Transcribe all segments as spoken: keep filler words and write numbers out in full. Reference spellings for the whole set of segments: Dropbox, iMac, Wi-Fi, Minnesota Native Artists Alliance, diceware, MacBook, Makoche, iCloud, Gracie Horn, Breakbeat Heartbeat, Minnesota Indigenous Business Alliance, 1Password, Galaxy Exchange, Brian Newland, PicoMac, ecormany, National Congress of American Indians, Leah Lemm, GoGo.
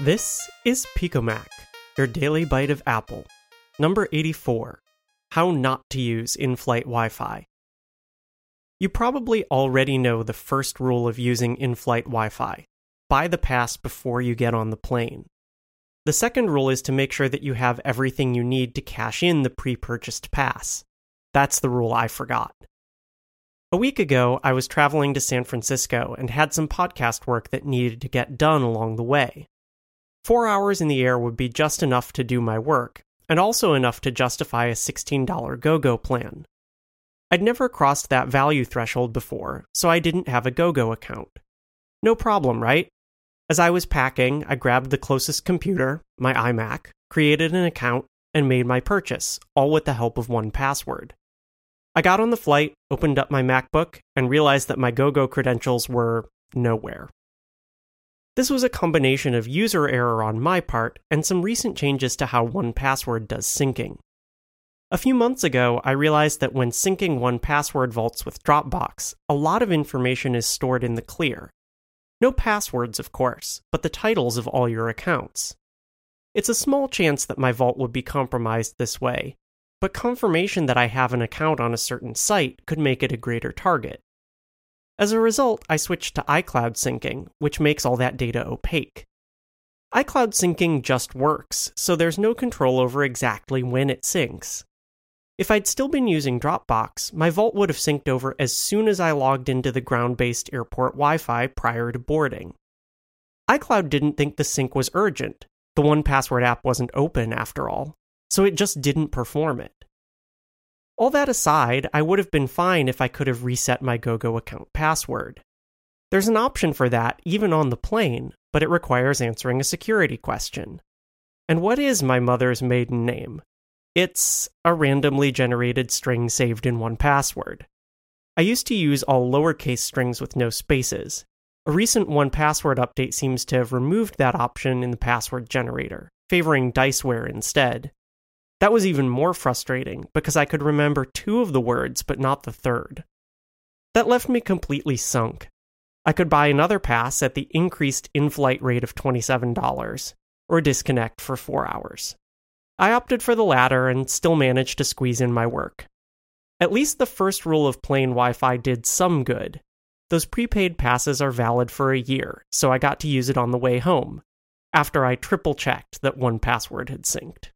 This is PicoMac, your daily bite of Apple. Number eighty-four, How Not to Use In-Flight Wi-Fi. You probably already know the first rule of using in-flight Wi-Fi. Buy the pass before you get on the plane. The second rule is to make sure that you have everything you need to cash in the pre-purchased pass. That's the rule I forgot. A week ago, I was traveling to San Francisco and had some podcast work that needed to get done along the way. Four hours in the air would be just enough to do my work, and also enough to justify a sixteen dollars GoGo plan. I'd never crossed that value threshold before, so I didn't have a GoGo account. No problem, right? As I was packing, I grabbed the closest computer, my iMac, created an account, and made my purchase, all with the help of one Password. I got on the flight, opened up my MacBook, and realized that my GoGo credentials were nowhere. This was a combination of user error on my part and some recent changes to how one Password does syncing. A few months ago, I realized that when syncing one Password vaults with Dropbox, a lot of information is stored in the clear. No passwords, of course, but the titles of all your accounts. It's a small chance that my vault would be compromised this way, but confirmation that I have an account on a certain site could make it a greater target. As a result, I switched to iCloud syncing, which makes all that data opaque. iCloud syncing just works, so there's no control over exactly when it syncs. If I'd still been using Dropbox, my vault would have synced over as soon as I logged into the ground-based airport Wi-Fi prior to boarding. iCloud didn't think the sync was urgent. The one Password app wasn't open, after all, so it just didn't perform it. All that aside, I would have been fine if I could have reset my GoGo account password. There's an option for that, even on the plane, but it requires answering a security question. And what is my mother's maiden name? It's a randomly generated string saved in one Password. I used to use all lowercase strings with no spaces. A recent one Password update seems to have removed that option in the password generator, favoring diceware instead. That was even more frustrating, because I could remember two of the words, but not the third. That left me completely sunk. I could buy another pass at the increased in-flight rate of twenty-seven dollars, or disconnect for four hours. I opted for the latter and still managed to squeeze in my work. At least the first rule of plain Wi-Fi did some good. Those prepaid passes are valid for a year, so I got to use it on the way home, after I triple-checked that one Password had synced.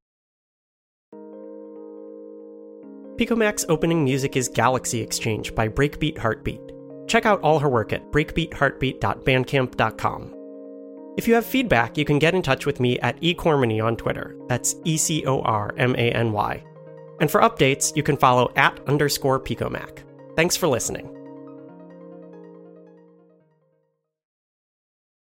PicoMac's opening music is Galaxy Exchange by Breakbeat Heartbeat. Check out all her work at breakbeat heartbeat dot bandcamp dot com. If you have feedback, you can get in touch with me at ecormany on Twitter. That's E C O R M A N Y. And for updates, you can follow at underscore PicoMac. Thanks for listening.